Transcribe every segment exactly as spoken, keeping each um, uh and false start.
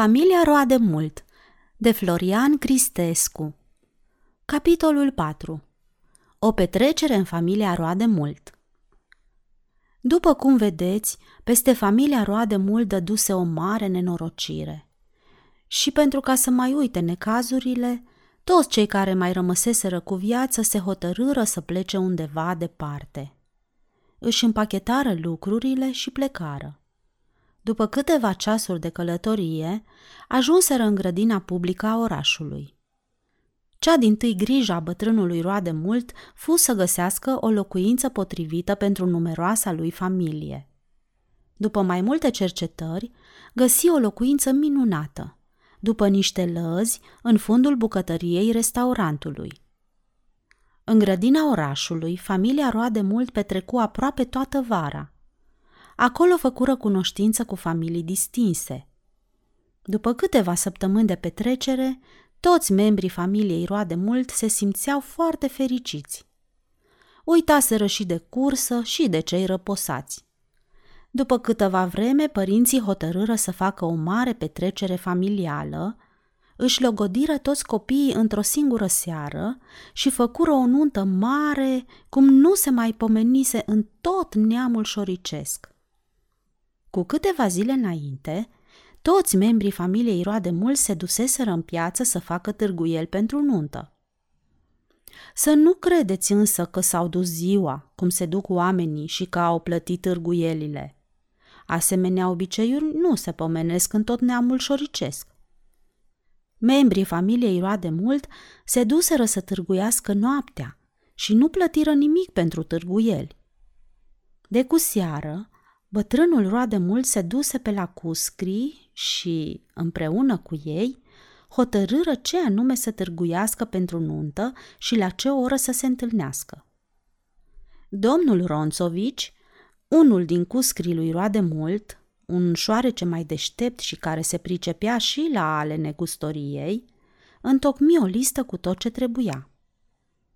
Familia Roade-mult de Florian Cristescu. Capitolul patru. O petrecere în familia Roade-mult. După cum vedeți, peste familia Roade-mult dăduse o mare nenorocire. Și pentru ca să mai uite necazurile, toți cei care mai rămăseseră cu viață se hotărâră să plece undeva departe. Își împachetară lucrurile și plecară. După câteva ceasuri de călătorie, ajunseră în grădina publică a orașului. Cea dintâi grijă a bătrânului Roade-mult fu să găsească o locuință potrivită pentru numeroasa lui familie. După mai multe cercetări, găsi o locuință minunată, după niște lăzi, în fundul bucătăriei restaurantului. În grădina orașului, familia Roade-mult petrecu aproape toată vara. Acolo făcură cunoștință cu familii distinse. După câteva săptămâni de petrecere, toți membrii familiei Roade-mult se simțeau foarte fericiți. Uitaseră și de cursă și de cei răposați. După câteva vreme, părinții hotărâră să facă o mare petrecere familială, își logodiră toți copiii într-o singură seară și făcură o nuntă mare, cum nu se mai pomenise în tot neamul șoricesc. Cu câteva zile înainte, toți membrii familiei Roade-mult se duseseră în piață să facă târguieli pentru nuntă. Să nu credeți însă că s-au dus ziua, cum se duc oamenii, și că au plătit târguielile. Asemenea obiceiuri nu se pomenesc în tot neamul șoricesc. Membrii familiei Roade-mult se duseră să târguiască noaptea și nu plătiră nimic pentru târguieli. De cu seară, bătrânul Roade-mult se duse pe la Cuscrii și, împreună cu ei, hotărâră ce anume să târguiască pentru nuntă și la ce oră să se întâlnească. Domnul Ronțovici, unul din cuscrii lui Roade-mult, un șoarece mai deștept și care se pricepea și la ale negustoriei, întocmi o listă cu tot ce trebuia.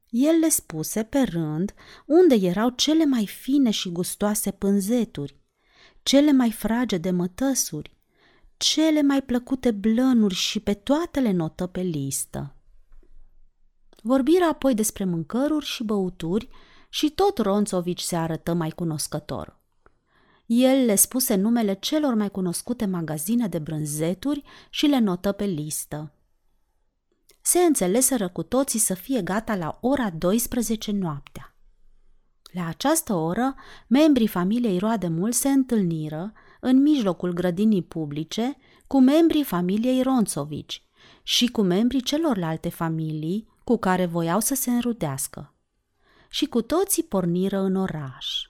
El le spuse pe rând unde erau cele mai fine și gustoase pânzeturi, cele mai frage de mătăsuri, cele mai plăcute blănuri și pe toate le notă pe listă. Vorbiră apoi despre mâncăruri și băuturi și tot Ronțovici se arătă mai cunoscător. El le spuse numele celor mai cunoscute magazine de brânzeturi și le notă pe listă. Se înțeleseră cu toții să fie gata la ora douăsprezece noaptea. La această oră, membrii familiei Roade-mult se întâlniră în mijlocul grădinii publice cu membrii familiei Ronțovici și cu membrii celorlalte familii cu care voiau să se înrudească. Și cu toții porniră în oraș.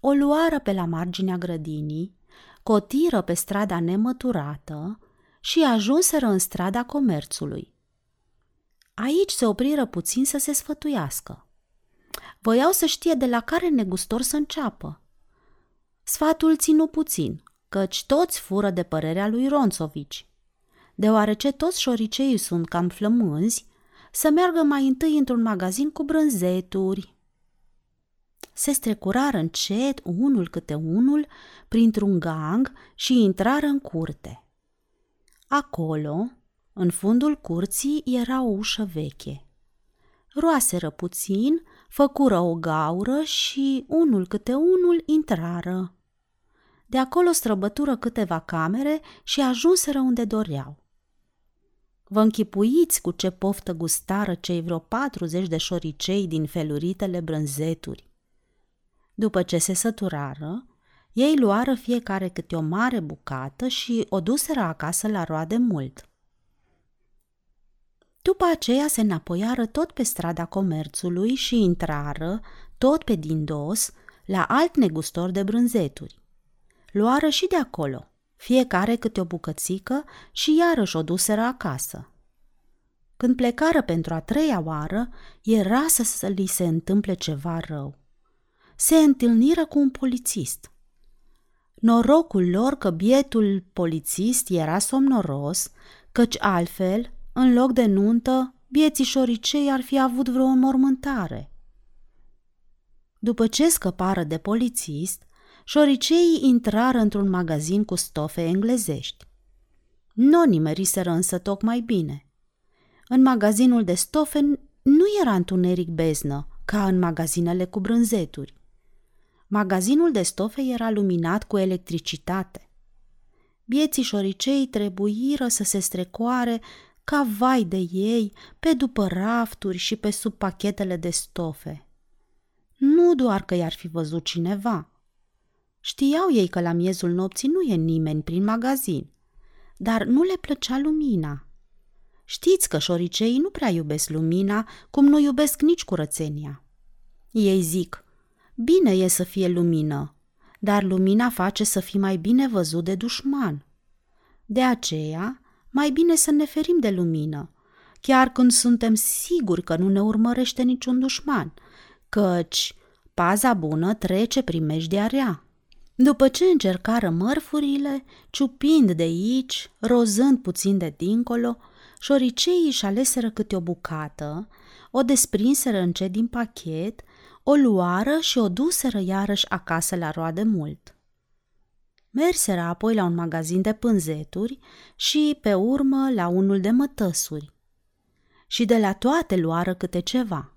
O luară pe la marginea grădinii, cotiră pe strada nemăturată și ajunseră în strada comerțului. Aici se opriră puțin să se sfătuiască. Voiau să știe de la care negustor să înceapă. Sfatul ținu puțin, căci toți fură de părerea lui Ronțovici. Deoarece toți șoriceii sunt cam flămânzi, să meargă mai întâi într-un magazin cu brânzeturi. Se strecurară încet, unul câte unul, printr-un gang și intrară în curte. Acolo, în fundul curții, era o ușă veche. Roaseră puțin, făcură o gaură și, unul câte unul, intrară. De acolo străbătură câteva camere și ajunseră unde doreau. Vă închipuiți cu ce poftă gustară cei vreo patruzeci de șoricei din feluritele brânzeturi. După ce se săturară, ei luară fiecare câte o mare bucată și o duseră acasă la Roade-mult. După aceea se înapoiară tot pe strada comerțului și intrară, tot pe din dos, la alt negustor de brânzeturi. Luară și de acolo, fiecare câte o bucățică și iarăși o duseră acasă. Când plecară pentru a treia oară, era să li se întâmple ceva rău. Se întâlniră cu un polițist. Norocul lor că bietul polițist era somnoros, căci altfel, în loc de nuntă, bieții șoricei ar fi avut vreo înmormântare. După ce scăpară de polițist, șoriceii intrară într-un magazin cu stofe englezești. n-o nimeriseră însă tocmai bine. În magazinul de stofe nu era întuneric beznă, ca în magazinele cu brânzeturi. Magazinul de stofe era luminat cu electricitate. Bieții șoricei trebuiră să se strecoare ca vai de ei pe după rafturi și pe sub pachetele de stofe. Nu doar că i-ar fi văzut cineva. Știau ei că la miezul nopții nu e nimeni prin magazin, dar nu le plăcea lumina. Știți că șoriceii nu prea iubesc lumina, cum nu iubesc nici curățenia. Ei zic, bine e să fie lumină, dar lumina face să fii mai bine văzut de dușman. De aceea, mai bine să ne ferim de lumină, chiar când suntem siguri că nu ne urmărește niciun dușman, căci paza bună trece primejdea rea. După ce încercară mărfurile, ciupind de aici, rozând puțin de dincolo, șoriceii își aleseră câte o bucată, o desprinseră încet din pachet, o luară și o duseră iarăși acasă la Roade-mult. Merseră apoi la un magazin de pânzeturi și, pe urmă, la unul de mătăsuri. Și de la toate luară câte ceva.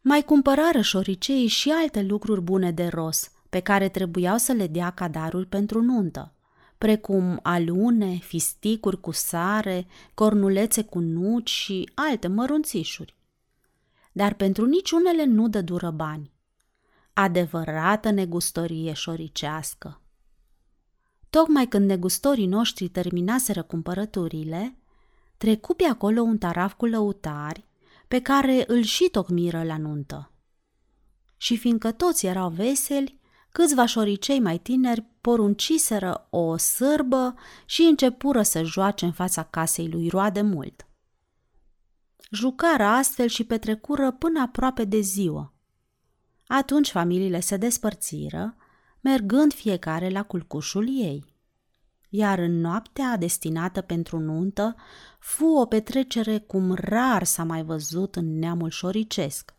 Mai cumpărară șoriceii și alte lucruri bune de ros, pe care trebuiau să le dea ca daruri pentru nuntă, precum alune, fisticuri cu sare, cornulețe cu nuci și alte mărunțișuri. Dar pentru niciunele nu dădură bani. Adevărată negustorie șoricească! Tocmai când negustorii noștri terminaseră cumpărăturile, trecu pe acolo un taraf cu lăutari, pe care îl și tocmiră la nuntă. Și fiindcă toți erau veseli, câțiva șoricei mai tineri porunciseră o sârbă și începură să joace în fața casei lui Roade-mult. Jucară astfel și petrecură până aproape de ziua. Atunci familiile se despărțiră, mergând fiecare la culcușul ei. Iar în noaptea destinată pentru nuntă, fu o petrecere cum rar s-a mai văzut în neamul șoricesc.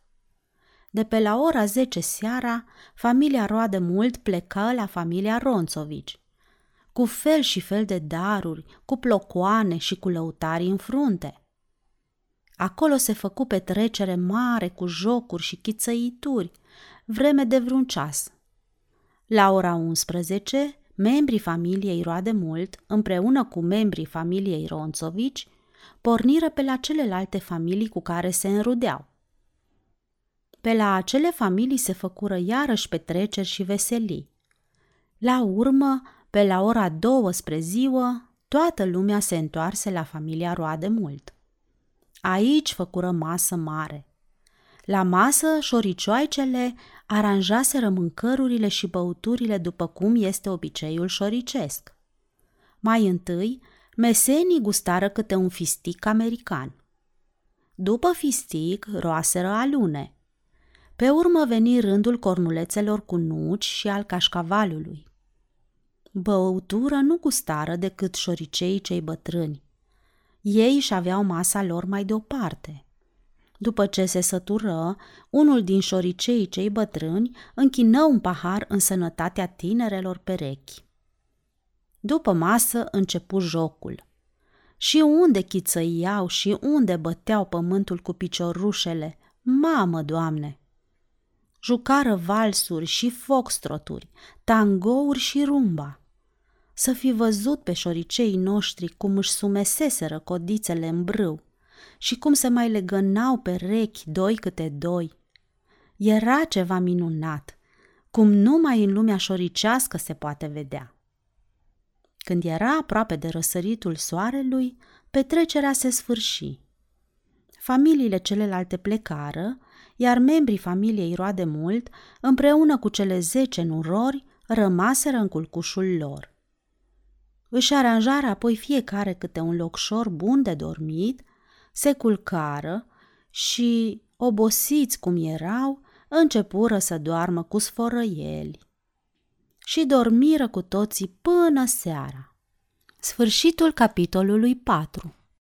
De pe la ora zece seara, familia Roade-mult pleca la familia Ronțovici, cu fel și fel de daruri, cu plocoane și cu lăutari în frunte. Acolo se făcu petrecere mare cu jocuri și chițăituri, vreme de vreun ceas. La ora unsprezece, membrii familiei Roade-mult, împreună cu membrii familiei Ronțovici, porniră pe la celelalte familii cu care se înrudeau. Pe la acele familii se făcură iarăși petreceri și veselii. La urmă, pe la ora două spre ziua, toată lumea se întoarse la familia Roade-mult. Aici făcură masă mare. La masă, șoricioaicele aranjaseră mâncărurile și băuturile după cum este obiceiul șoricesc. Mai întâi, mesenii gustară câte un fistic american. După fistic, roaseră alune. Pe urmă veni rândul cornulețelor cu nuci și al cașcavalului. Băutură nu gustară decât șoriceii cei bătrâni. Ei își aveau masa lor mai deoparte. După ce se sătură, unul din șoriceii cei bătrâni închină un pahar în sănătatea tinerelor perechi. După masă începu jocul. Și unde chițăiau și unde băteau pământul cu piciorușele, mamă, Doamne! Jucară valsuri și foxtroturi, tangouri și rumba. Să fi văzut pe șoriceii noștri cum își sumeseseră codițele în brâu și cum se mai legănau perechi doi câte doi. Era ceva minunat, cum numai în lumea șoricească se poate vedea. Când era aproape de răsăritul soarelui, petrecerea se sfârși. Familiile celelalte plecară, iar membrii familiei Roade-mult, împreună cu cele zece nurori, rămaseră în culcușul lor. Își aranjară apoi fiecare câte un locșor bun de dormit, se culcară și, obosiți cum erau, începură să doarmă cu sfărăieli. Și dormiră cu toții până seara. Sfârșitul capitolului patru.